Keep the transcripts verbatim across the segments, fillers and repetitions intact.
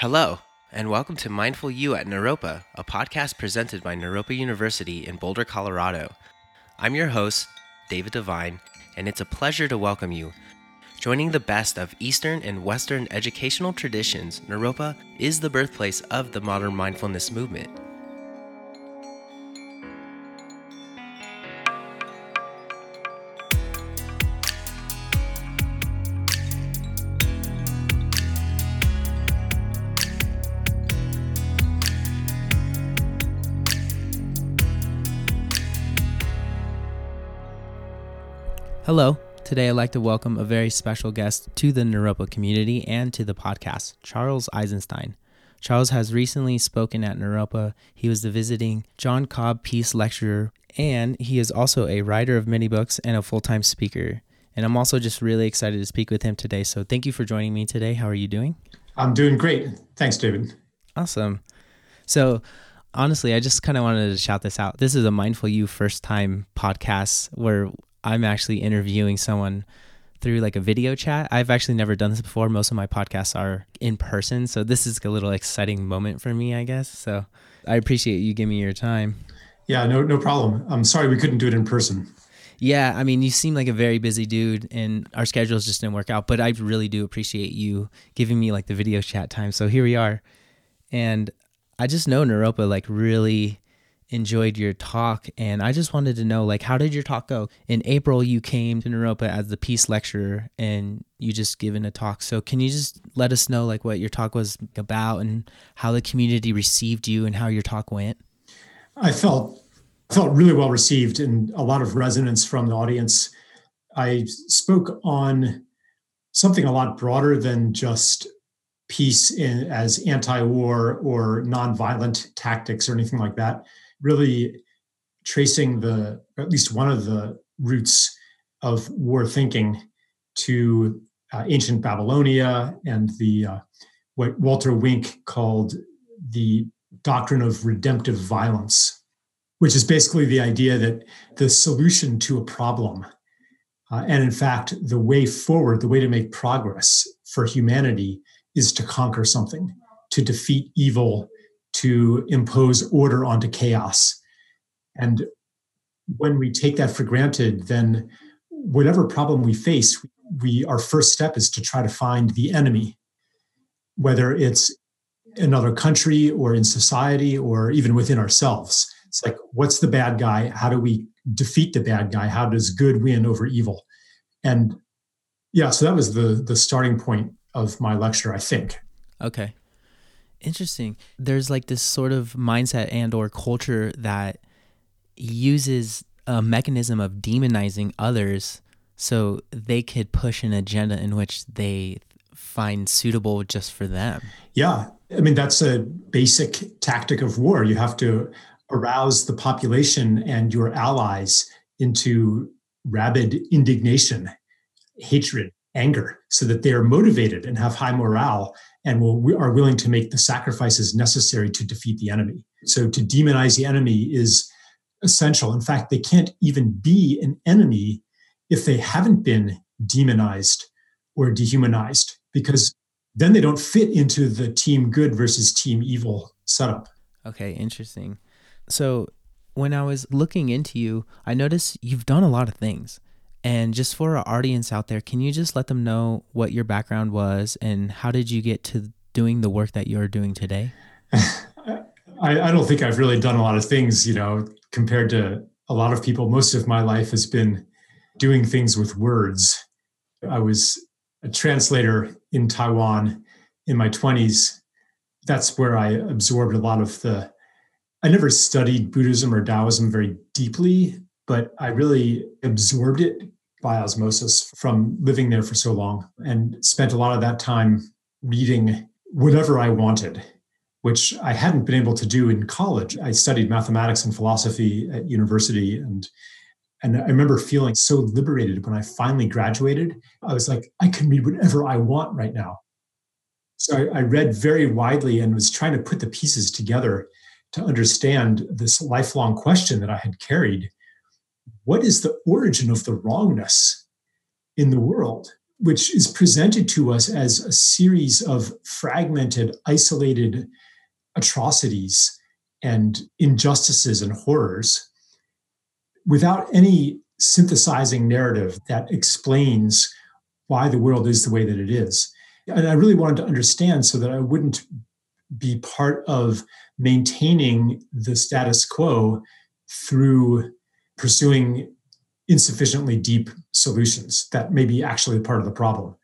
Hello, and welcome to Mindful You at Naropa, a podcast presented by Naropa University in Boulder, Colorado. I'm your host, David Devine, and it's a pleasure to welcome you. Joining the best of Eastern and Western educational traditions, Naropa is the birthplace of the modern mindfulness movement. Hello, today I'd like to welcome a very special guest to the Naropa community and to the podcast, Charles Eisenstein. Charles has recently spoken at Naropa. He was the visiting John Cobb Peace Lecturer, and he is also a writer of many books and a full-time speaker. And I'm also just really excited to speak with him today, so thank you for joining me today. How are you doing? I'm doing great. Thanks, David. Awesome. So, honestly, I just kind of wanted to shout this out. This is a Mindful You first-time podcast where I'm actually interviewing someone through like a video chat. I've actually never done this before. Most of my podcasts are in person. So this is a little exciting moment for me, I guess. So I appreciate you giving me your time. Yeah, no, no problem. I'm sorry we couldn't do it in person. Yeah, I mean, you seem like a very busy dude and our schedules just didn't work out, but I really do appreciate you giving me like the video chat time. So here we are. And I just know Naropa like really enjoyed your talk, and I just wanted to know, like, how did your talk go? In April, you came to Naropa as the Peace Lecturer, and you just given a talk. So can you just let us know, like, what your talk was about and how the community received you and how your talk went? I felt felt really well received and a lot of resonance from the audience. I spoke on something a lot broader than just peace in, as anti-war or nonviolent tactics or anything like that. Really tracing the, at least one of the roots of war thinking to uh, ancient Babylonia and the uh, what Walter Wink called the doctrine of redemptive violence, which is basically the idea that the solution to a problem, uh, and in fact, the way forward, the way to make progress for humanity is to conquer something, to defeat evil, to impose order onto chaos. And when we take that for granted, then whatever problem we face, we our first step is to try to find the enemy, whether it's another country or in society or even within ourselves. It's like, what's the bad guy? How do we defeat the bad guy? How does good win over evil? And yeah, so that was the the starting point of my lecture, I think. Okay. Interesting. There's like this sort of mindset and or culture that uses a mechanism of demonizing others so they could push an agenda in which they find suitable just for them. Yeah. I mean, that's a basic tactic of war. You have to arouse the population and your allies into rabid indignation, hatred, anger, so that they are motivated and have high morale and will, we are willing to make the sacrifices necessary to defeat the enemy. So to demonize the enemy is essential. In fact, they can't even be an enemy if they haven't been demonized or dehumanized, because then they don't fit into the team good versus team evil setup. Okay, interesting. So when I was looking into you, I noticed you've done a lot of things. And just for our audience out there, can you just let them know what your background was and how did you get to doing the work that you're doing today? I, I don't think I've really done a lot of things, you know, compared to a lot of people. Most of my life has been doing things with words. I was a translator in Taiwan in my twenties. That's where I absorbed a lot of the, I never studied Buddhism or Taoism very deeply, but I really absorbed it by osmosis from living there for so long and spent a lot of that time reading whatever I wanted, which I hadn't been able to do in college. I studied mathematics and philosophy at university, and and I remember feeling so liberated when I finally graduated. I was like, I can read whatever I want right now. So I, I read very widely and was trying to put the pieces together to understand this lifelong question that I had carried. What is the origin of the wrongness in the world? which is presented to us as a series of fragmented, isolated atrocities and injustices and horrors without any synthesizing narrative that explains why the world is the way that it is. And I really wanted to understand so that I wouldn't be part of maintaining the status quo through pursuing insufficiently deep solutions that may be actually part of the problem.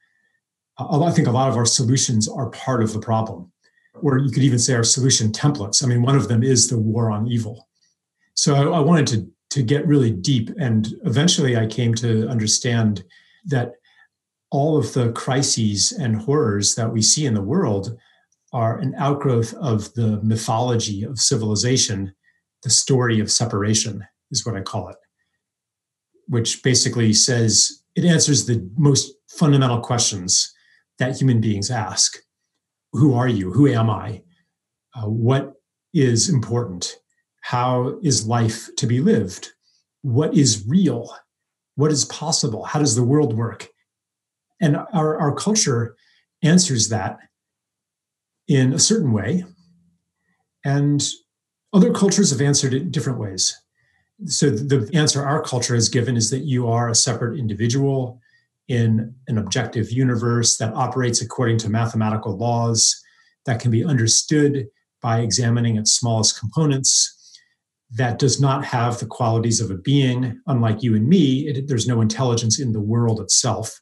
I think a lot of our solutions are part of the problem, or you could even say our solution templates. I mean, one of them is the war on evil. So I wanted to, to get really deep, and eventually I came to understand that all of the crises and horrors that we see in the world are an outgrowth of the mythology of civilization. The story of separation is what I call it, which basically says it answers the most fundamental questions that human beings ask. Who are you? Who am I? Uh, what is important? How is life to be lived? What is real? What is possible? How does the world work? And our, our culture answers that in a certain way, and other cultures have answered it in different ways. So the answer our culture has given is that you are a separate individual in an objective universe that operates according to mathematical laws that can be understood by examining its smallest components, that does not have the qualities of a being. Unlike you and me, it, there's no intelligence in the world itself.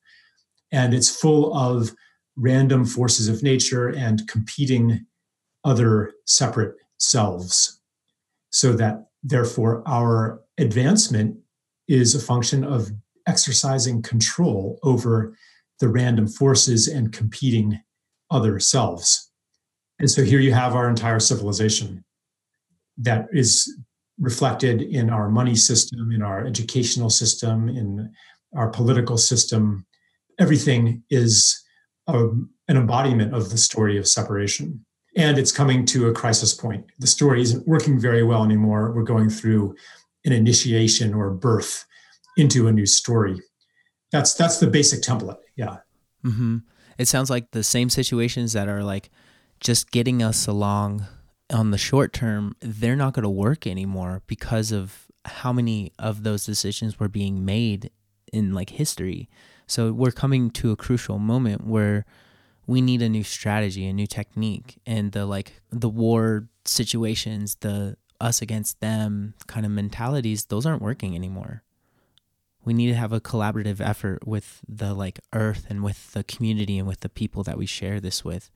And it's full of random forces of nature and competing other separate selves. So that, therefore, our advancement is a function of exercising control over the random forces and competing other selves. And so here you have our entire civilization that is reflected in our money system, in our educational system, in our political system. Everything is a, an embodiment of the story of separation. And it's coming to a crisis point. The story isn't working very well anymore. We're going through an initiation or birth into a new story. That's that's the basic template. Yeah. Mm-hmm. It sounds like the same situations that are like just getting us along on the short term, they're not going to work anymore because of how many of those decisions were being made in like history. So we're coming to a crucial moment where we need a new strategy, a new technique, and the like the war situations, the us against them kind of mentalities, those aren't working anymore. We need to have a collaborative effort with the like earth and with the community and with the people that we share this with.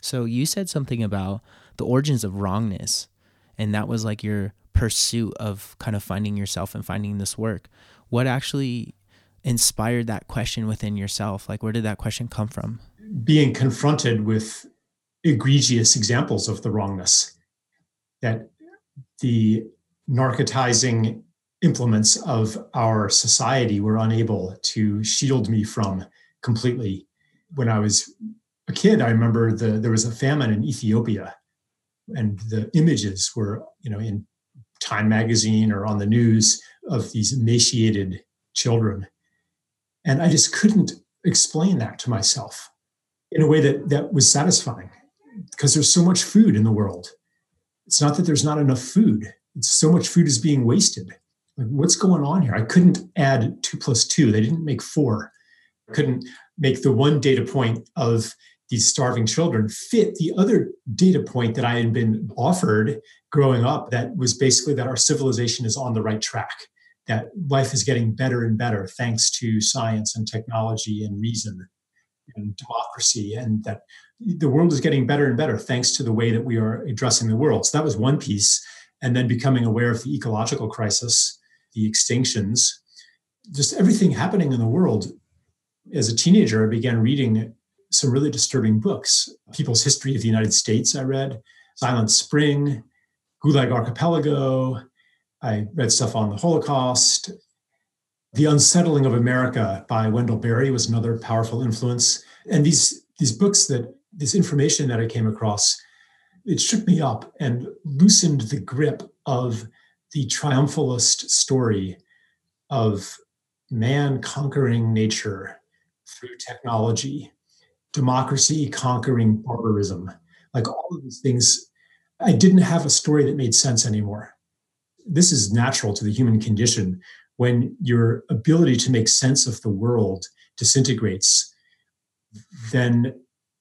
So you said something about the origins of wrongness, and that was like your pursuit of kind of finding yourself and finding this work. What actually inspired that question within yourself? Like, where did that question come from? Being confronted with egregious examples of the wrongness, that the narcotizing implements of our society were unable to shield me from completely. When I was a kid, I remember the, there was a famine in Ethiopia, and the images were, you know, in Time magazine or on the news of these emaciated children. And I just couldn't explain that to myself in a way that, that was satisfying, because there's so much food in the world. It's not that there's not enough food. It's so much food is being wasted. Like, what's going on here? I couldn't add two plus two. They didn't make four. I couldn't make the one data point of these starving children fit the other data point that I had been offered growing up, that was basically that our civilization is on the right track, that life is getting better and better thanks to science and technology and reason and democracy, and that the world is getting better and better thanks to the way that we are addressing the world. So that was one piece. And then becoming aware of the ecological crisis, the extinctions, just everything happening in the world. As a teenager, I began reading some really disturbing books. People's History of the United States, I read. Silent Spring, Gulag Archipelago. I read stuff on the Holocaust. The Unsettling of America by Wendell Berry was another powerful influence. And these, these books, that this information that I came across, it shook me up and loosened the grip of the triumphalist story of man conquering nature through technology, democracy conquering barbarism, like all of these things. I didn't have a story that made sense anymore. This is natural to the human condition. When your ability to make sense of the world disintegrates, then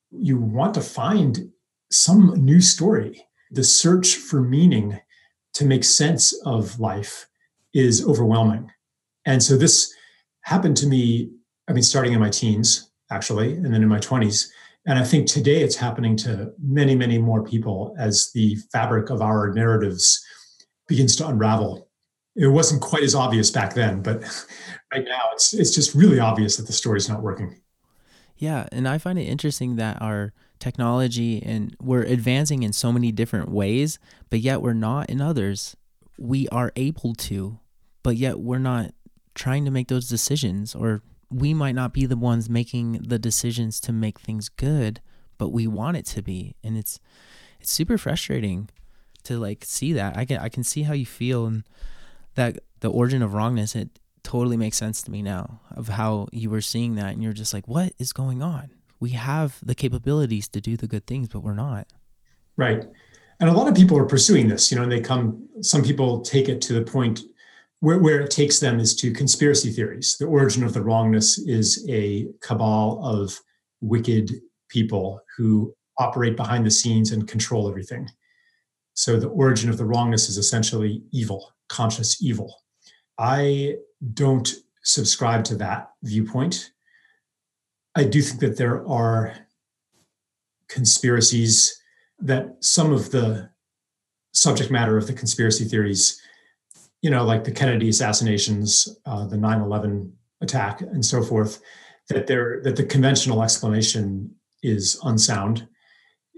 you want to find some new story. The search for meaning to make sense of life is overwhelming. And so this happened to me, I mean, starting in my teens, actually, and then in my twenties. And I think today it's happening to many, many more people as the fabric of our narratives begins to unravel. It wasn't quite as obvious back then, but right now it's it's just really obvious that the story's not working. Yeah, and I find it interesting that our technology, and we're advancing in so many different ways, but yet we're not in others. We are able to, but yet we're not trying to make those decisions, or we might not be the ones making the decisions to make things good, but we want it to be. And it's it's super frustrating to like see that. I can I can see how you feel, and that the origin of wrongness, it totally makes sense to me now of how you were seeing that, and you're just like, what is going on? We have the capabilities to do the good things, but we're not. Right. And a lot of people are pursuing this, you know, and they come, some people take it to the point Where, where it takes them is to conspiracy theories. The origin of the wrongness is a cabal of wicked people who operate behind the scenes and control everything. So the origin of the wrongness is essentially evil, conscious evil. I don't subscribe to that viewpoint. I do think that there are conspiracies, that some of the subject matter of the conspiracy theories, you know, like the Kennedy assassinations, uh, the nine eleven attack, and so forth, that there that the conventional explanation is unsound.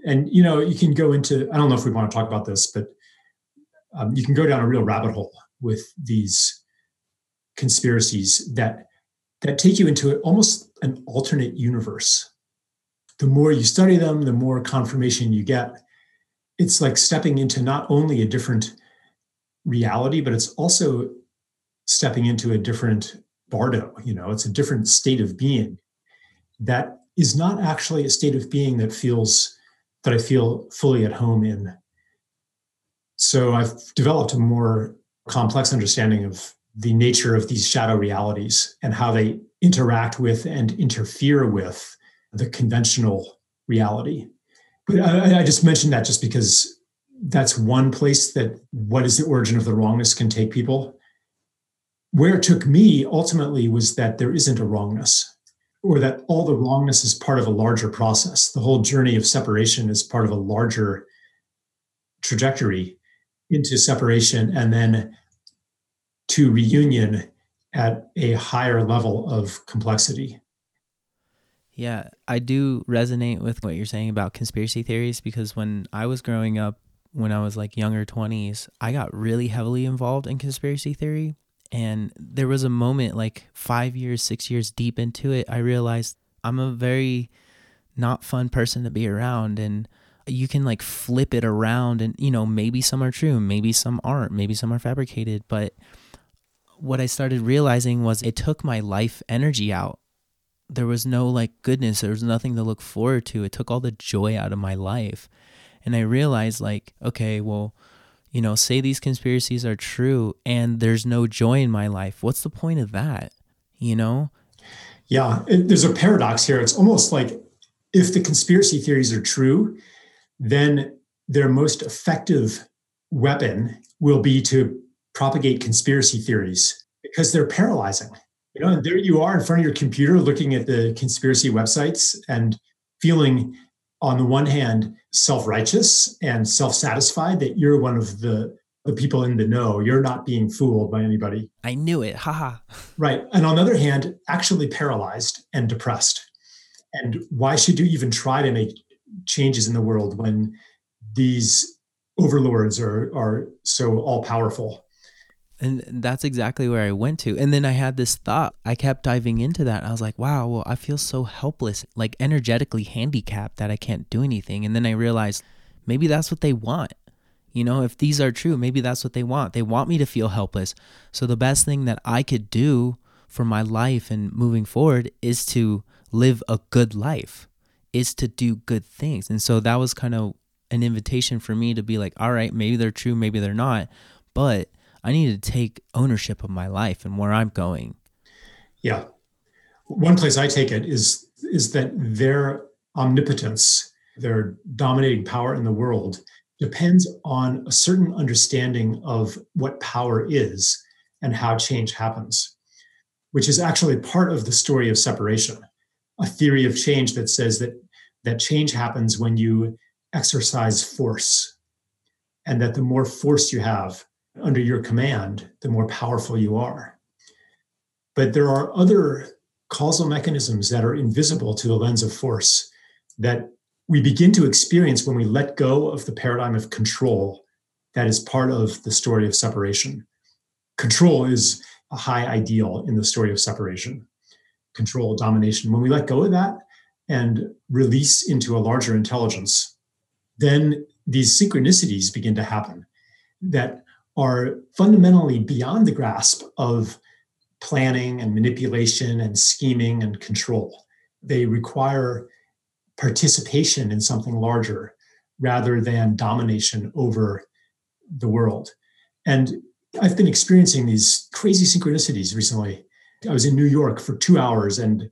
And, you know, you can go into, I don't know if we want to talk about this, but um, you can go down a real rabbit hole with these conspiracies that that take you into it, almost an alternate universe. The more you study them, the more confirmation you get. It's like stepping into not only a different reality, but it's also stepping into a different bardo. You know, it's a different state of being that is not actually a state of being that feels that I feel fully at home in. So I've developed a more complex understanding of the nature of these shadow realities and how they interact with and interfere with the conventional reality. But I, I just mentioned that just because that's one place that what is the origin of the wrongness can take people. Where it took me ultimately was that there isn't a wrongness, or that all the wrongness is part of a larger process. The whole journey of separation is part of a larger trajectory into separation and then to reunion at a higher level of complexity. Yeah, I do resonate with what you're saying about conspiracy theories, because when I was growing up, when I was like younger twenties, I got really heavily involved in conspiracy theory. And there was a moment like five years, six years deep into it, I realized I'm a very not fun person to be around. And you can like flip it around and, you know, maybe some are true, maybe some aren't, maybe some are fabricated. But what I started realizing was it took my life energy out. There was no like goodness. There was nothing to look forward to. It took all the joy out of my life. And I realized like, okay, well, you know, say these conspiracies are true and there's no joy in my life. What's the point of that? You know? Yeah, it, there's a paradox here. It's almost like if the conspiracy theories are true, then their most effective weapon will be to propagate conspiracy theories because they're paralyzing. You know, and there you are in front of your computer looking at the conspiracy websites and feeling, on the one hand, self-righteous and self-satisfied that you're one of the, the people in the know. You're not being fooled by anybody. I knew it. Haha. Right. And on the other hand, actually paralyzed and depressed. And why should you even try to make changes in the world when these overlords are, are so all-powerful? And that's exactly where I went to. And then I had this thought. I kept diving into that. I was like, wow, well, I feel so helpless, like energetically handicapped that I can't do anything. And then I realized maybe that's what they want. You know, if these are true, maybe that's what they want. They want me to feel helpless. So the best thing that I could do for my life and moving forward is to live a good life, is to do good things. And so that was kind of an invitation for me to be like, all right, maybe they're true, maybe they're not, but I need to take ownership of my life and where I'm going. Yeah. One place I take it is, is that their omnipotence, their dominating power in the world, depends on a certain understanding of what power is and how change happens, which is actually part of the story of separation, a theory of change that says that, that change happens when you exercise force, and that the more force you have under your command, the more powerful you are. But there are other causal mechanisms that are invisible to the lens of force that we begin to experience when we let go of the paradigm of control that is part of the story of separation. Control is a high ideal in the story of separation. Control, domination. When we let go of that and release into a larger intelligence, then these synchronicities begin to happen that are fundamentally beyond the grasp of planning and manipulation and scheming and control. They require participation in something larger rather than domination over the world. And I've been experiencing these crazy synchronicities recently. I was in New York for two hours and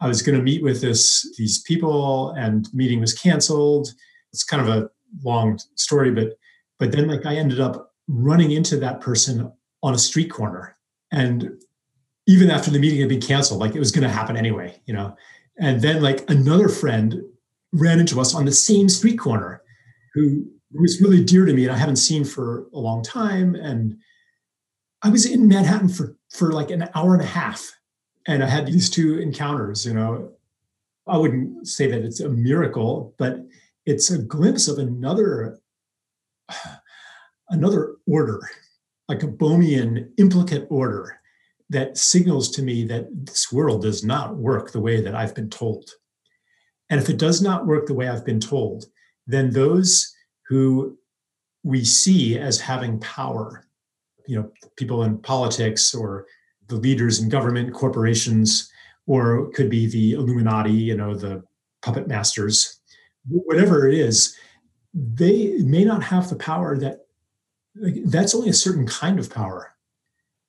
I was going to meet with this these people, and the meeting was canceled. It's kind of a long story, but but then like I ended up running into that person on a street corner. And even after the meeting had been canceled, like it was going to happen anyway, you know. And then like another friend ran into us on the same street corner who was really dear to me and I haven't seen for a long time. And I was in Manhattan for, for like an hour and a half. And I had these two encounters, you know. I wouldn't say that it's a miracle, but it's a glimpse of another, another order, like a Bohmian implicate order that signals to me that this world does not work the way that I've been told. And if it does not work the way I've been told, then those who we see as having power, you know, people in politics or the leaders in government, corporations, or it could be the Illuminati, you know, the puppet masters, whatever it is, they may not have the power that, like, that's only a certain kind of power.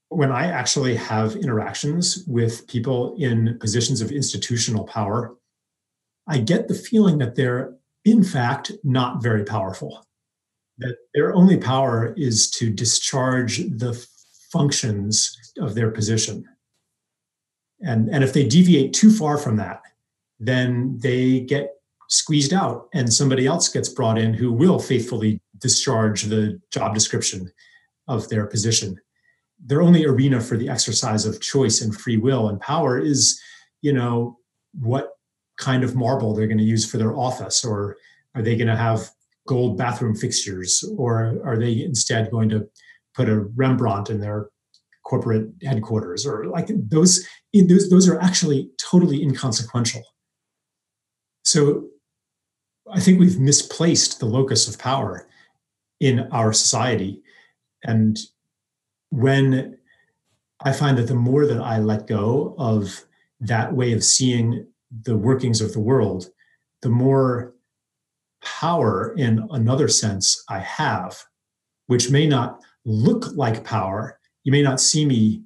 When I actually have interactions with people in positions of institutional power, I get the feeling that they're, in fact, not very powerful, that their only power is to discharge the functions of their position. And, and if they deviate too far from that, then they get squeezed out and somebody else gets brought in who will faithfully discharge the job description of their position. Their only arena for the exercise of choice and free will and power is, you know, what kind of marble they're going to use for their office, or are they going to have gold bathroom fixtures, or are they instead going to put a Rembrandt in their corporate headquarters, or like those, those, those are actually totally inconsequential. So I think we've misplaced the locus of power in our society. And when I find that the more that I let go of that way of seeing the workings of the world, the more power in another sense I have, which may not look like power. You may not see me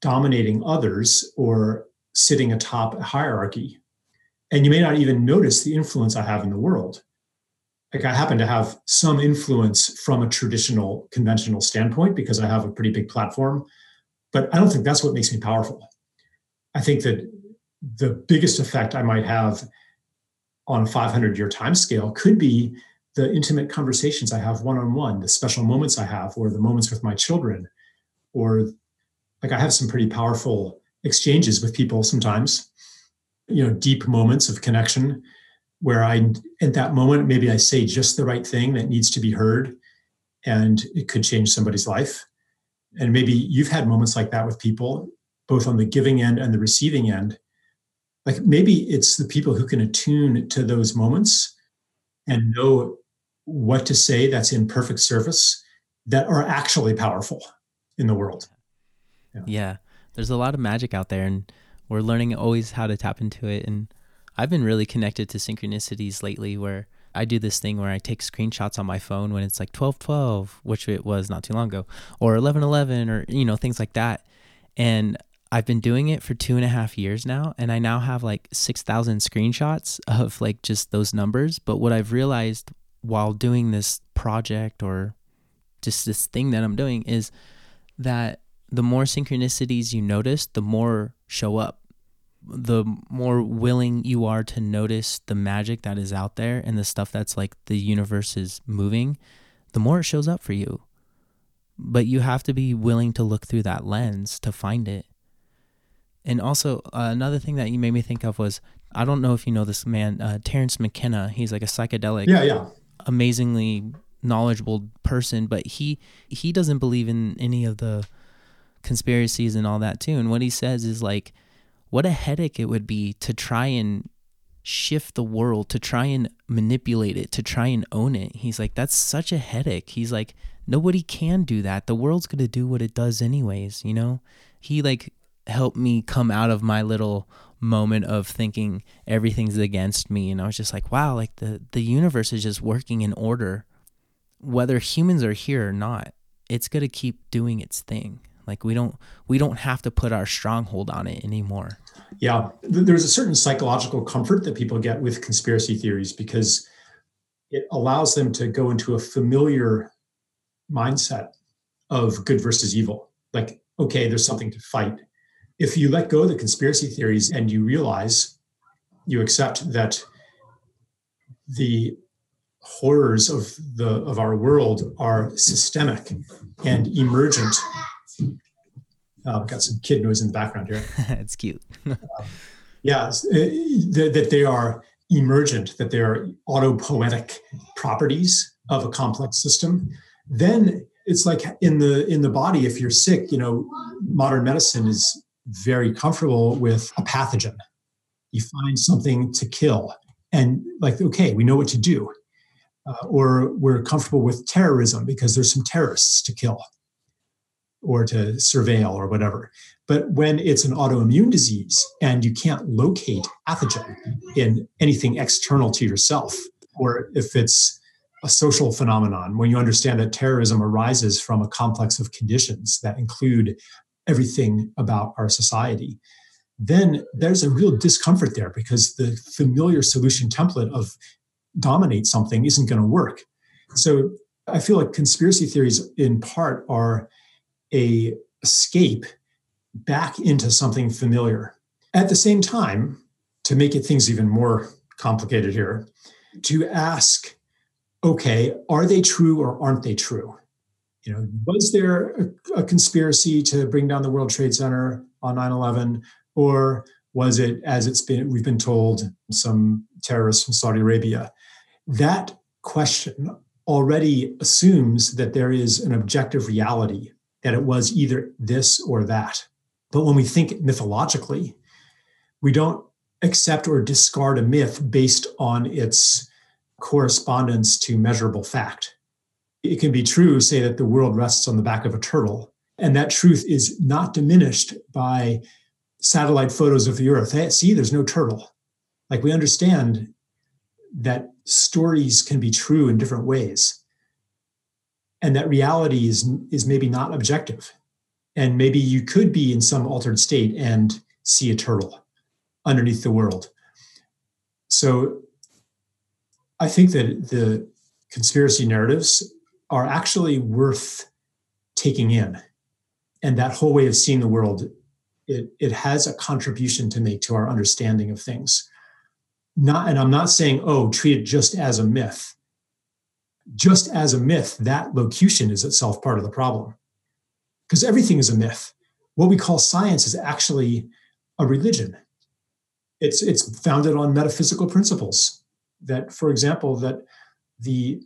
dominating others or sitting atop a hierarchy. And you may not even notice the influence I have in the world. Like I happen to have some influence from a traditional, conventional standpoint because I have a pretty big platform, but I don't think that's what makes me powerful. I think that the biggest effect I might have on a five hundred year time scale could be the intimate conversations I have one-on-one, the special moments I have, or the moments with my children, or like I have some pretty powerful exchanges with people sometimes, you know, deep moments of connection where I, at that moment, maybe I say just the right thing that needs to be heard and it could change somebody's life. And maybe you've had moments like that with people, both on the giving end and the receiving end. Like maybe it's the people who can attune to those moments and know what to say that's in perfect service that are actually powerful in the world. Yeah. Yeah. There's a lot of magic out there. And we're learning always how to tap into it. And I've been really connected to synchronicities lately, where I do this thing where I take screenshots on my phone when it's like twelve twelve, which it was not too long ago, or eleven eleven, or, you know, things like that. And I've been doing it for two and a half years now, and I now have like six thousand screenshots of like just those numbers. But what I've realized while doing this project, or just this thing that I'm doing, is that the more synchronicities you notice, the more show up, the more willing you are to notice the magic that is out there and the stuff that's like the universe is moving, the more it shows up for you. But you have to be willing to look through that lens to find it. And also, uh, another thing that you made me think of was, I don't know if you know this man, uh, Terrence McKenna. He's like a psychedelic, yeah, yeah. amazingly knowledgeable person, but he he doesn't believe in any of the conspiracies and all that too. And what he says is like, what a headache it would be to try and shift the world, to try and manipulate it, to try and own it. He's like, that's such a headache. He's like, nobody can do that. The world's going to do what it does anyways, you know? He like... helped me come out of my little moment of thinking everything's against me. And I was just like, wow, like the, the universe is just working in order. Whether humans are here or not, it's going to keep doing its thing. Like we don't, we don't have to put our stronghold on it anymore. Yeah. There's a certain psychological comfort that people get with conspiracy theories because it allows them to go into a familiar mindset of good versus evil. Like, okay, there's something to fight. If you let go of the conspiracy theories and you realize, you accept that the horrors of the of our world are systemic and emergent. Uh, I've got some kid noise in the background here. It's cute. uh, yeah, that, that they are emergent, that they are autopoietic properties of a complex system. Then it's like in the in the body. If you're sick, you know, modern medicine is very comfortable with a pathogen. You find something to kill and like, okay, we know what to do. Uh, or we're comfortable with terrorism because there's some terrorists to kill or to surveil or whatever. But when it's an autoimmune disease and you can't locate pathogen in anything external to yourself, or if it's a social phenomenon, when you understand that terrorism arises from a complex of conditions that include everything about our society, then there's a real discomfort there because the familiar solution template of dominate something isn't going to work. So I feel like conspiracy theories in part are a escape back into something familiar. At the same time, to make it things even more complicated here, to ask, okay, are they true or aren't they true? You know, was there a, a conspiracy to bring down the World Trade Center on nine eleven, or was it, as it's been, we've been told, some terrorists from Saudi Arabia? That question already assumes that there is an objective reality, that it was either this or that. But when we think mythologically, we don't accept or discard a myth based on its correspondence to measurable fact. It can be true, say, that the world rests on the back of a turtle, and that truth is not diminished by satellite photos of the Earth. Hey, see, there's no turtle. Like, we understand that stories can be true in different ways, and that reality is, is maybe not objective. And maybe you could be in some altered state and see a turtle underneath the world. So I think that the conspiracy narratives are actually worth taking in. And that whole way of seeing the world, it, it has a contribution to make to our understanding of things. Not, and I'm not saying, oh, treat it just as a myth. Just as a myth, that locution is itself part of the problem. Because everything is a myth. What we call science is actually a religion. It's, it's founded on metaphysical principles that, for example, that the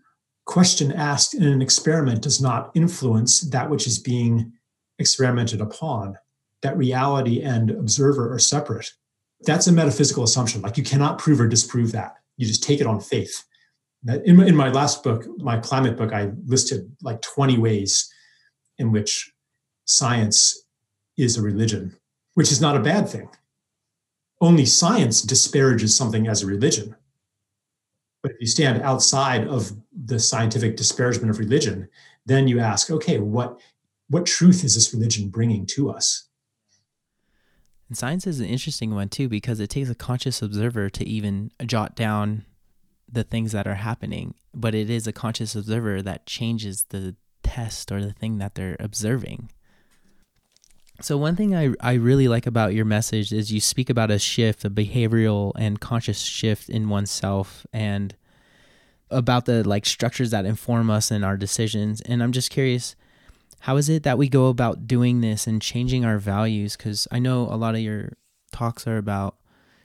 question asked in an experiment does not influence that which is being experimented upon, that reality and observer are separate. That's a metaphysical assumption. Like, you cannot prove or disprove that. You just take it on faith. In my, in my last book, my climate book, I listed like twenty ways in which science is a religion, which is not a bad thing. only science disparages something as a religion. But if you stand outside of the scientific disparagement of religion, then you ask, okay, what what truth is this religion bringing to us? And science is an interesting one too, because it takes a conscious observer to even jot down the things that are happening, but it is a conscious observer that changes the test or the thing that they're observing. So one thing I, I really like about your message is you speak about a shift, a behavioral and conscious shift in oneself, and about the like structures that inform us in our decisions. And I'm just curious, how is it that we go about doing this and changing our values? Because I know a lot of your talks are about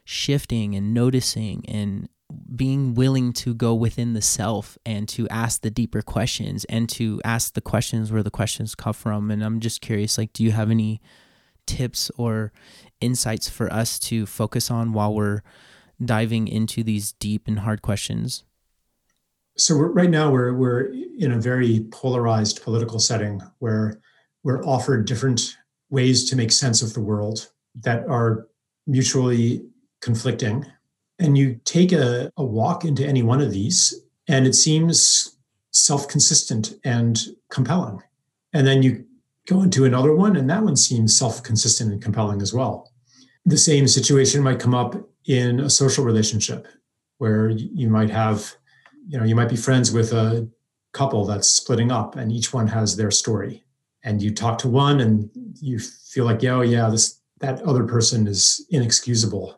shifting and noticing and being willing to go within the self and to ask the deeper questions and to ask the questions where the questions come from. And I'm just curious, like, do you have any tips or insights for us to focus on while we're diving into these deep and hard questions? So we're, right now we're we're in a very polarized political setting where we're offered different ways to make sense of the world that are mutually conflicting. And you take a, a walk into any one of these, and it seems self-consistent and compelling. And then you go into another one, and that one seems self-consistent and compelling as well. The same situation might come up in a social relationship where you might have, you know, you might be friends with a couple that's splitting up, and each one has their story. And you talk to one, and you feel like, yeah, oh, yeah, this that other person is inexcusable.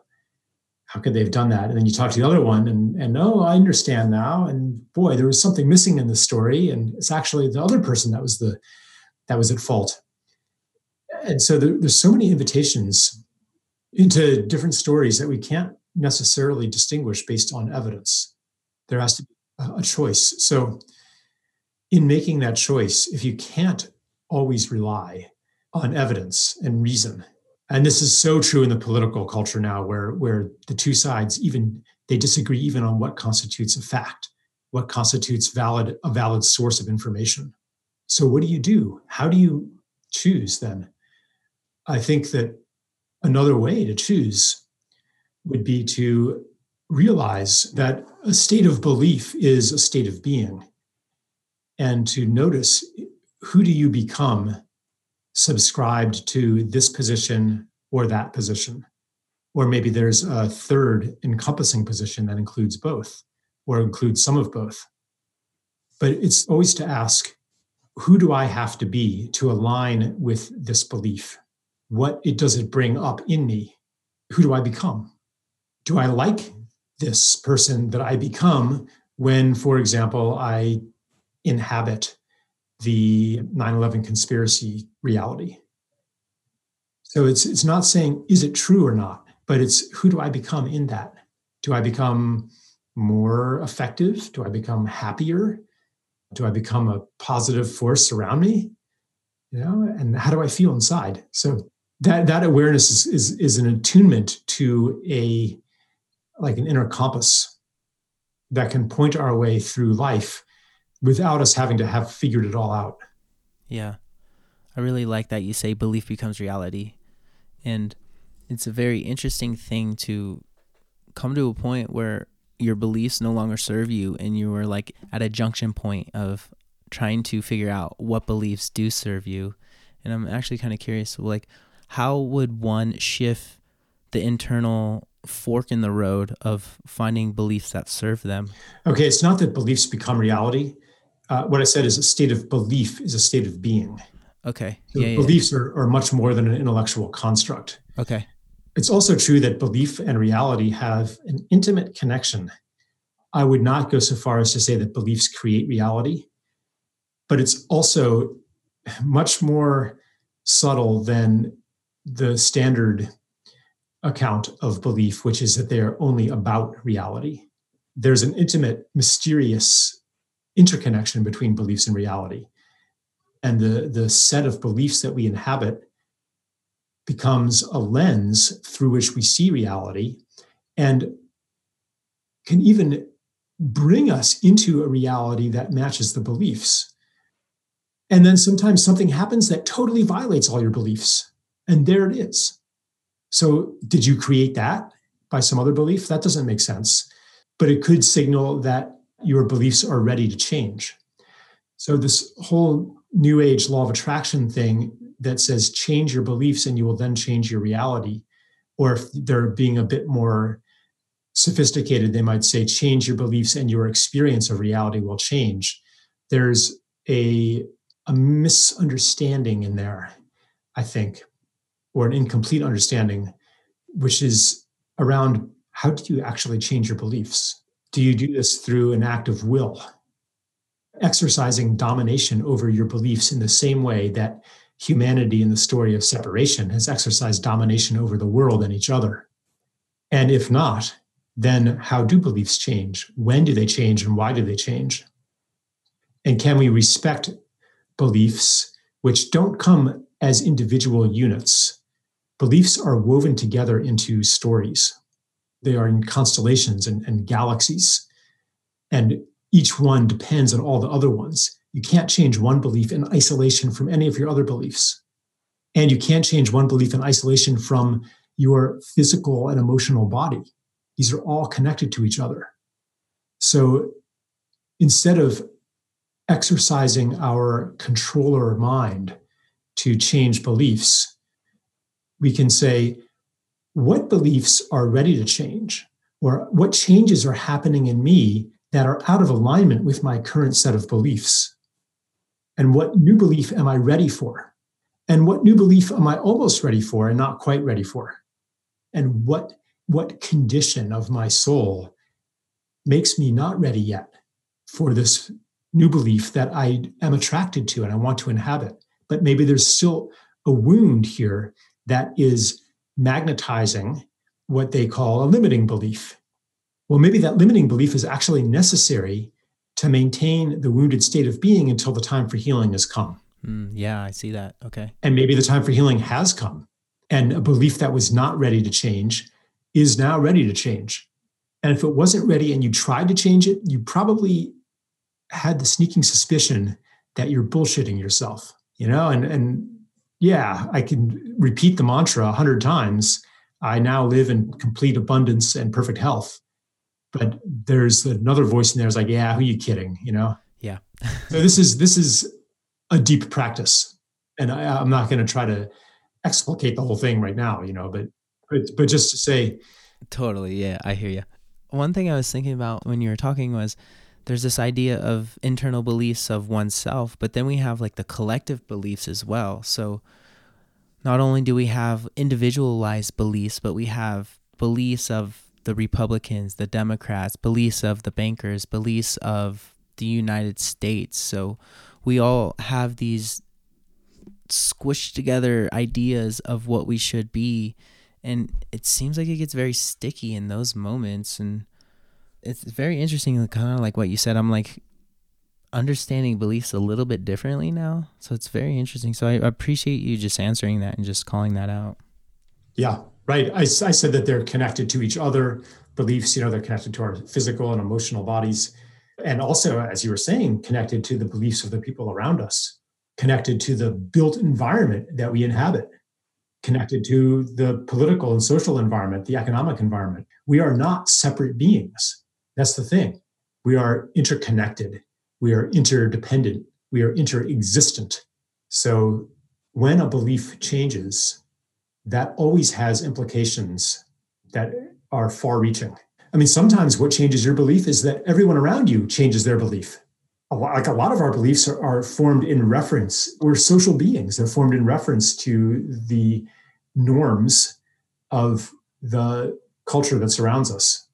How could they have done that? And then you talk to the other one, and, and oh, I understand now. And boy, there was something missing in the story, and it's actually the other person that was the that was at fault. And so there, there's so many invitations into different stories that we can't necessarily distinguish based on evidence. There has to be a choice. So in making that choice, if you can't always rely on evidence and reason, and this is so true in the political culture now, where, where the two sides, even they disagree even on what constitutes a fact, what constitutes valid a valid source of information. So what do you do? How do you choose then? I think that another way to choose would be to realize that a state of belief is a state of being, and to notice, who do you become subscribed to this position or that position? Or maybe there's a third encompassing position that includes both, or includes some of both. But it's always to ask, who do I have to be to align with this belief? What it does it bring up in me? Who do I become? Do I like this person that I become when, for example, I inhabit the nine eleven conspiracy reality? So it's it's not saying, is it true or not? But it's, who do I become in that? Do I become more effective? Do I become happier? Do I become a positive force around me? You know, and how do I feel inside? So that that awareness is is, is an attunement to a like an inner compass that can point our way through life without us having to have figured it all out. Yeah. I really like that you say belief becomes reality. And it's a very interesting thing to come to a point where your beliefs no longer serve you, and you were like at a junction point of trying to figure out what beliefs do serve you. And I'm actually kind of curious, like, how would one shift the internal fork in the road of finding beliefs that serve them? Okay. It's not that beliefs become reality. Uh, what I said is, a state of belief is a state of being. Okay. So yeah, beliefs yeah. Are, are much more than an intellectual construct. Okay. It's also true that belief and reality have an intimate connection. I would not go so far as to say that beliefs create reality, but it's also much more subtle than the standard account of belief, which is that they are only about reality. There's an intimate, mysterious interconnection between beliefs and reality. And the, the set of beliefs that we inhabit becomes a lens through which we see reality, and can even bring us into a reality that matches the beliefs. And then sometimes something happens that totally violates all your beliefs, and there it is. So did you create that by some other belief? That doesn't make sense. But it could signal that your beliefs are ready to change. So this whole New Age law of attraction thing that says change your beliefs and you will then change your reality. Or if they're being a bit more sophisticated, they might say change your beliefs and your experience of reality will change. There's a, a misunderstanding in there, I think, or an incomplete understanding, which is around how do you actually change your beliefs? Do you do this through an act of will, exercising domination over your beliefs in the same way that humanity in the story of separation has exercised domination over the world and each other? And if not, then how do beliefs change? When do they change and why do they change? And can we respect beliefs which don't come as individual units? Beliefs are woven together into stories. They are in constellations and, and galaxies, and each one depends on all the other ones. You can't change one belief in isolation from any of your other beliefs. And you can't change one belief in isolation from your physical and emotional body. These are all connected to each other. So instead of exercising our controller mind to change beliefs, we can say, what beliefs are ready to change? Or what changes are happening in me that are out of alignment with my current set of beliefs? And what new belief am I ready for? And what new belief am I almost ready for and not quite ready for? And what, what condition of my soul makes me not ready yet for this new belief that I am attracted to and I want to inhabit? But maybe there's still a wound here that is magnetizing what they call a limiting belief. Well, maybe that limiting belief is actually necessary to maintain the wounded state of being until the time for healing has come. Mm, yeah, I see that. Okay. And maybe the time for healing has come, and a belief that was not ready to change is now ready to change. And if it wasn't ready and you tried to change it, you probably had the sneaking suspicion that you're bullshitting yourself, you know, and, and yeah, I can repeat the mantra a hundred times. I now live in complete abundance and perfect health. But there's another voice in there is like, yeah, who are you kidding? You know? Yeah. So this is, this is a deep practice, and I, I'm not going to try to explicate the whole thing right now, you know, but, but, but just to say. Totally. Yeah. I hear you. One thing I was thinking about when you were talking was there's this idea of internal beliefs of oneself, but then we have like the collective beliefs as well. So not only do we have individualized beliefs, but we have beliefs of the Republicans, the Democrats, beliefs of the bankers, beliefs of the United States. So we all have these squished together ideas of what we should be. And it seems like it gets very sticky in those moments. And it's very interesting, kind of like what you said. I'm like understanding beliefs a little bit differently now. So it's very interesting. So I appreciate you just answering that and just calling that out. Yeah. Right. I, I said that they're connected to each other. Beliefs, you know, they're connected to our physical and emotional bodies. And also, as you were saying, connected to the beliefs of the people around us, connected to the built environment that we inhabit, connected to the political and social environment, the economic environment. We are not separate beings. That's the thing. We are interconnected. We are interdependent. We are interexistent. So when a belief changes, that always has implications that are far-reaching. I mean, sometimes what changes your belief is that everyone around you changes their belief. A lot, like a lot of our beliefs are, are formed in reference. We're social beings. They're formed in reference to the norms of the culture that surrounds us.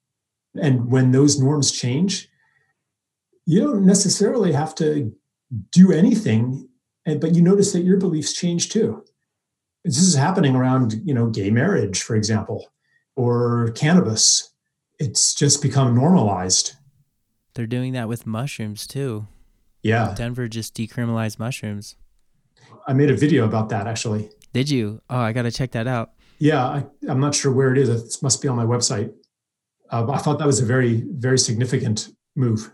And when those norms change, you don't necessarily have to do anything, but you notice that your beliefs change too. This is happening around, you know, gay marriage, for example, or cannabis. It's just become normalized. They're doing that with mushrooms too. Yeah. Denver just decriminalized mushrooms. I made a video about that, actually. Did you? Oh, I got to check that out. Yeah. I, I'm not sure where it is. It must be on my website. Uh, I thought that was a very, very significant move.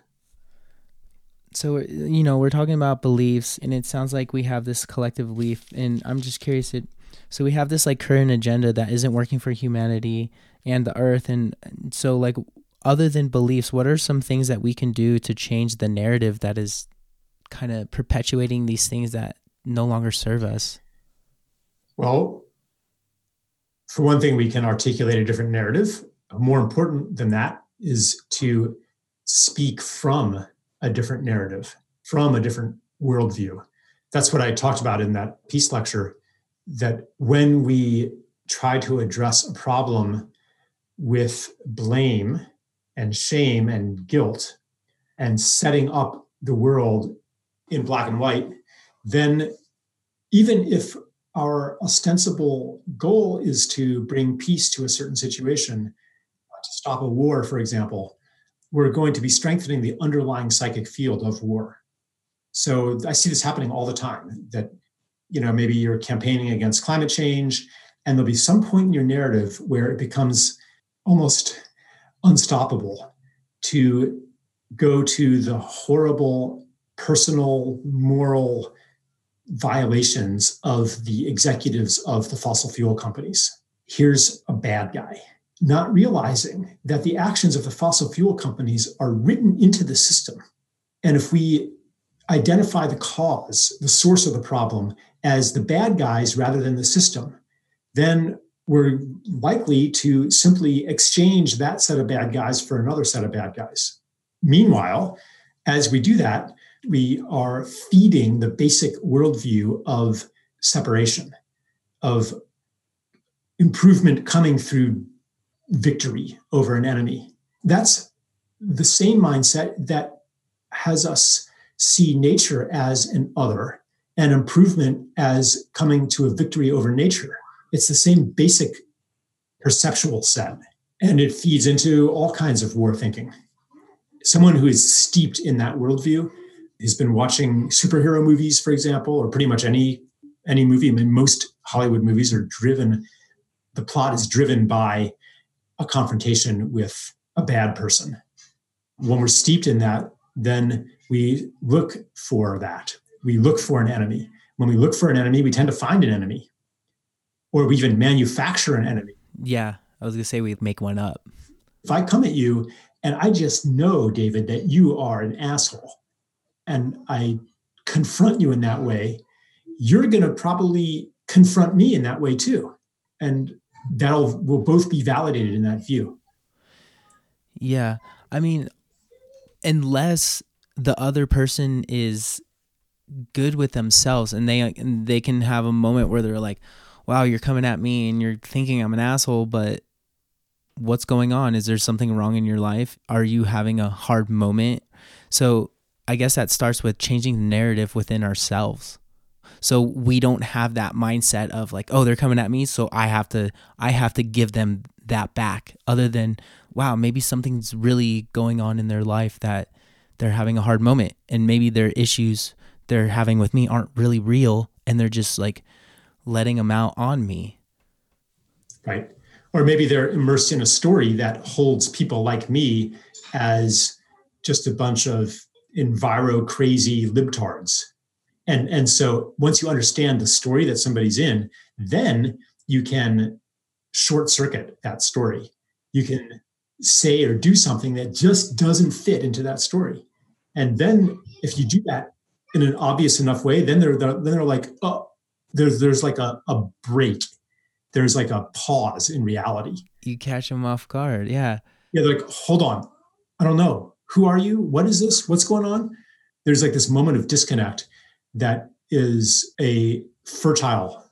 So, you know, we're talking about beliefs, and it sounds like we have this collective belief, and I'm just curious, it So we have this like current agenda that isn't working for humanity and the earth. And so like, other than beliefs, what are some things that we can do to change the narrative that is kind of perpetuating these things that no longer serve us? Well, for one thing, we can articulate a different narrative. More important than that is to speak from a different narrative, from a different worldview. That's what I talked about in that peace lecture, that when we try to address a problem with blame and shame and guilt and setting up the world in black and white, then even if our ostensible goal is to bring peace to a certain situation, to stop a war, for example, we're going to be strengthening the underlying psychic field of war. So I see this happening all the time, that, you know, maybe you're campaigning against climate change, and there'll be some point in your narrative where it becomes almost unstoppable to go to the horrible personal, moral violations of the executives of the fossil fuel companies. Here's a bad guy, not realizing that the actions of the fossil fuel companies are written into the system. And if we identify the cause, the source of the problem, as the bad guys rather than the system, then we're likely to simply exchange that set of bad guys for another set of bad guys. Meanwhile, as we do that, we are feeding the basic worldview of separation, of improvement coming through victory over an enemy. That's the same mindset that has us see nature as an other and improvement as coming to a victory over nature. It's the same basic perceptual set, and it feeds into all kinds of war thinking. Someone who is steeped in that worldview has been watching superhero movies, for example, or pretty much any any movie. I mean, most Hollywood movies are driven, the plot is driven by a confrontation with a bad person. When we're steeped in that, then we look for that. We look for an enemy. When we look for an enemy, we tend to find an enemy. Or we even manufacture an enemy. Yeah, I was going to say we make one up. If I come at you and I just know, David, that you are an asshole, and I confront you in that way, you're going to probably confront me in that way too. And that'll we'll both be validated in that view. Yeah, I mean, unless the other person is good with themselves and they and they can have a moment where they're like, wow, you're coming at me and you're thinking I'm an asshole, but what's going on? Is there something wrong in your life? Are you having a hard moment? So I guess that starts with changing the narrative within ourselves. So we don't have that mindset of like, oh, they're coming at me, so I have to, I have to give them that back, other than, wow, maybe something's really going on in their life that they're having a hard moment, and maybe their issues they're having with me aren't really real, and they're just like letting them out on me. Right. Or maybe they're immersed in a story that holds people like me as just a bunch of enviro crazy libtards. And, and so once you understand the story that somebody's in, then you can short circuit that story. You can say or do something that just doesn't fit into that story. And then if you do that in an obvious enough way, then they're, they're, then they're like, oh, There's there's like a, a break. There's like a pause in reality. You catch them off guard. Yeah. Yeah. They're like, hold on. I don't know. Who are you? What is this? What's going on? There's like this moment of disconnect that is a fertile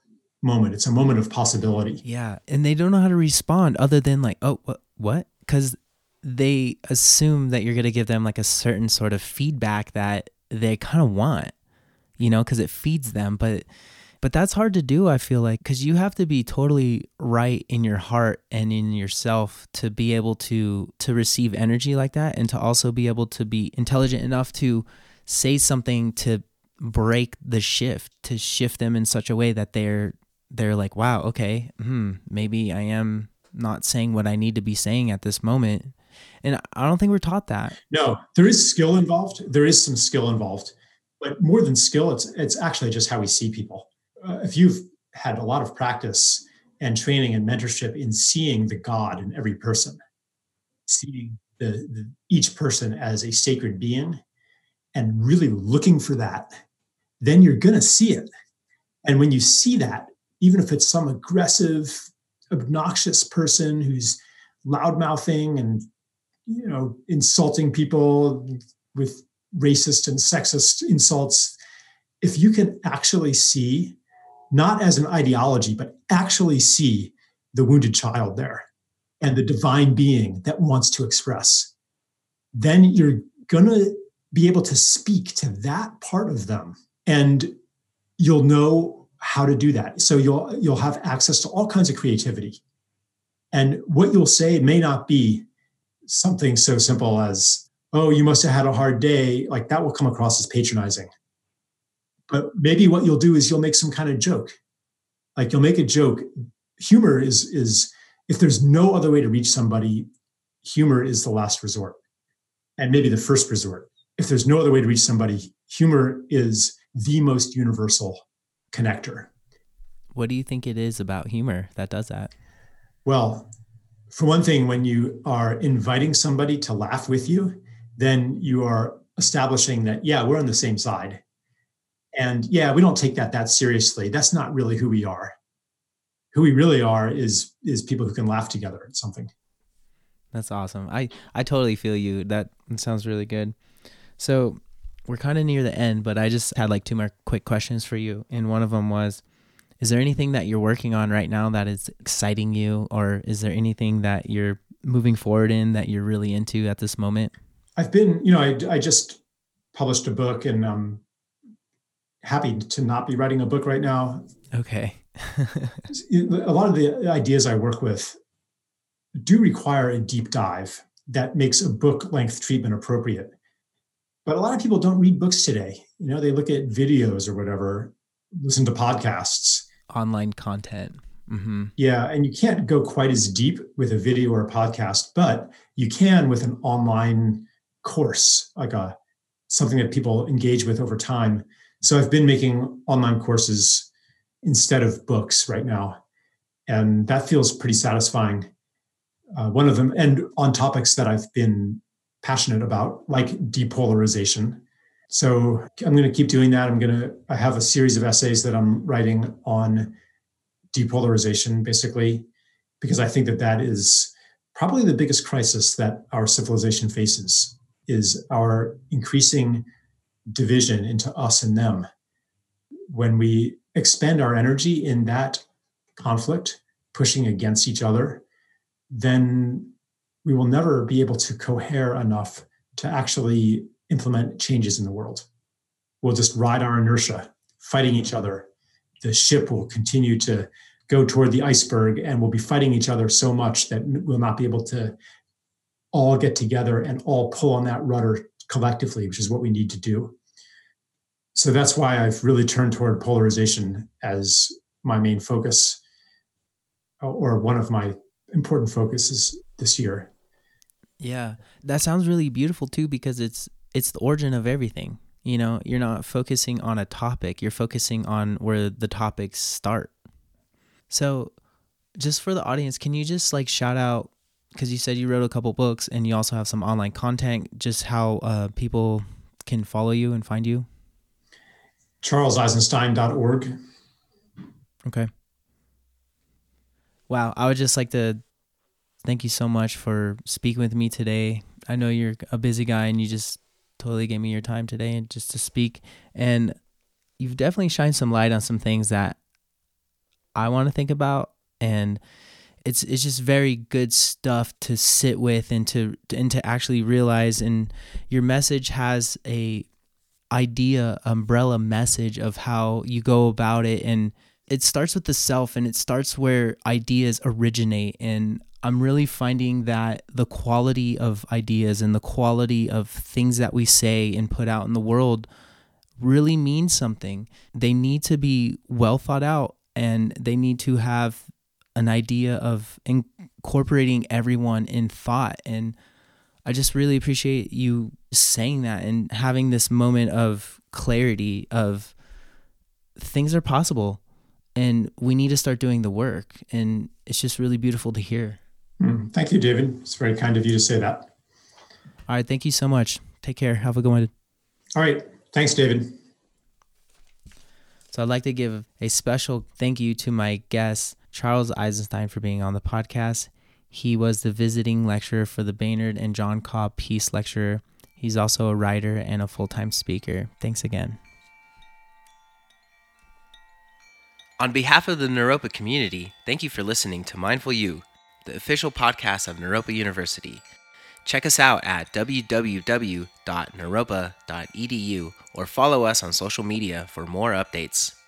moment. It's a moment of possibility. Yeah. And they don't know how to respond other than like, oh, what? What? Because they assume that you're going to give them like a certain sort of feedback that they kind of want, you know, because it feeds them. But But that's hard to do, I feel like, because you have to be totally right in your heart and in yourself to be able to to receive energy like that, and to also be able to be intelligent enough to say something to break the shift, to shift them in such a way that they're they're like, wow, okay, hmm, maybe I am not saying what I need to be saying at this moment. And I don't think we're taught that. No, there is skill involved. There is some skill involved. But more than skill, it's it's actually just how we see people. Uh, if you've had a lot of practice and training and mentorship in seeing the God in every person, seeing the, the, each person as a sacred being and really looking for that, then you're going to see it. And when you see that, even if it's some aggressive, obnoxious person who's loud-mouthing and, you know, insulting people with racist and sexist insults, if you can actually see, not as an ideology, but actually see the wounded child there and the divine being that wants to express, then you're going to be able to speak to that part of them. And you'll know how to do that. So you'll you'll have access to all kinds of creativity. And what you'll say may not be something so simple as, oh, you must have had a hard day. Like, that will come across as patronizing. But maybe what you'll do is you'll make some kind of joke. Like, you'll make a joke. Humor is, is if there's no other way to reach somebody, humor is the last resort. And maybe the first resort. If there's no other way to reach somebody, humor is the most universal connector. What do you think it is about humor that does that? Well, for one thing, when you are inviting somebody to laugh with you, then you are establishing that, yeah, we're on the same side. And yeah, we don't take that that seriously. That's not really who we are. Who we really are is is people who can laugh together at something. That's awesome. I, I totally feel you. That sounds really good. So we're kind of near the end, but I just had like two more quick questions for you. And one of them was, is there anything that you're working on right now that is exciting you? Or is there anything that you're moving forward in that you're really into at this moment? I've been, you know, I, I just published a book, and I'm happy to not be writing a book right now. Okay. A lot of the ideas I work with do require a deep dive that makes a book length treatment appropriate. But a lot of people don't read books today. You know, they look at videos or whatever, listen to podcasts. Online content. Mm-hmm. Yeah, and you can't go quite as deep with a video or a podcast, but you can with an online course, like a something that people engage with over time. So I've been making online courses instead of books right now, and that feels pretty satisfying. Uh, one of them, and on topics that I've been passionate about, like depolarization. So I'm going to keep doing that. I'm going to, I have a series of essays that I'm writing on depolarization, basically, because I think that that is probably the biggest crisis that our civilization faces, is our increasing division into us and them. When we expend our energy in that conflict, pushing against each other, then we will never be able to cohere enough to actually implement changes in the world. We'll just ride our inertia, fighting each other. The ship will continue to go toward the iceberg, and we'll be fighting each other so much that we'll not be able to all get together and all pull on that rudder collectively, which is what we need to do. So that's why I've really turned toward polarization as my main focus, or one of my important focuses this year. Yeah, that sounds really beautiful too, because it's it's the origin of everything. You know, you're not focusing on a topic, you're focusing on where the topics start. So just for the audience, can you just like shout out, because you said you wrote a couple books and you also have some online content, just how uh, people can follow you and find you? Charles Eisenstein dot org. Okay. Wow, I would just like to thank you so much for speaking with me today. I know you're a busy guy, and you just totally gave me your time today and just to speak. And you've definitely shined some light on some things that I want to think about. And it's it's just very good stuff to sit with and to and to actually realize. And your message has a idea, umbrella message of how you go about it. And it starts with the self, and it starts where ideas originate. And I'm really finding that the quality of ideas and the quality of things that we say and put out in the world really mean something. They need to be well thought out, and they need to have an idea of incorporating everyone in thought. And I just really appreciate you saying that and having this moment of clarity of things are possible. and we need to start doing the work. And it's just really beautiful to hear. Mm, thank you, David. It's very kind of you to say that. All right. Thank you so much. Take care. Have a good one. All right. Thanks, David. So I'd like to give a special thank you to my guest, Charles Eisenstein, for being on the podcast. He was the visiting lecturer for the Baynard and John Cobb Peace Lecture. He's also a writer and a full-time speaker. Thanks again. On behalf of the Naropa community, thank you for listening to Mindful You, the official podcast of Naropa University. Check us out at w w w dot naropa dot e d u or follow us on social media for more updates.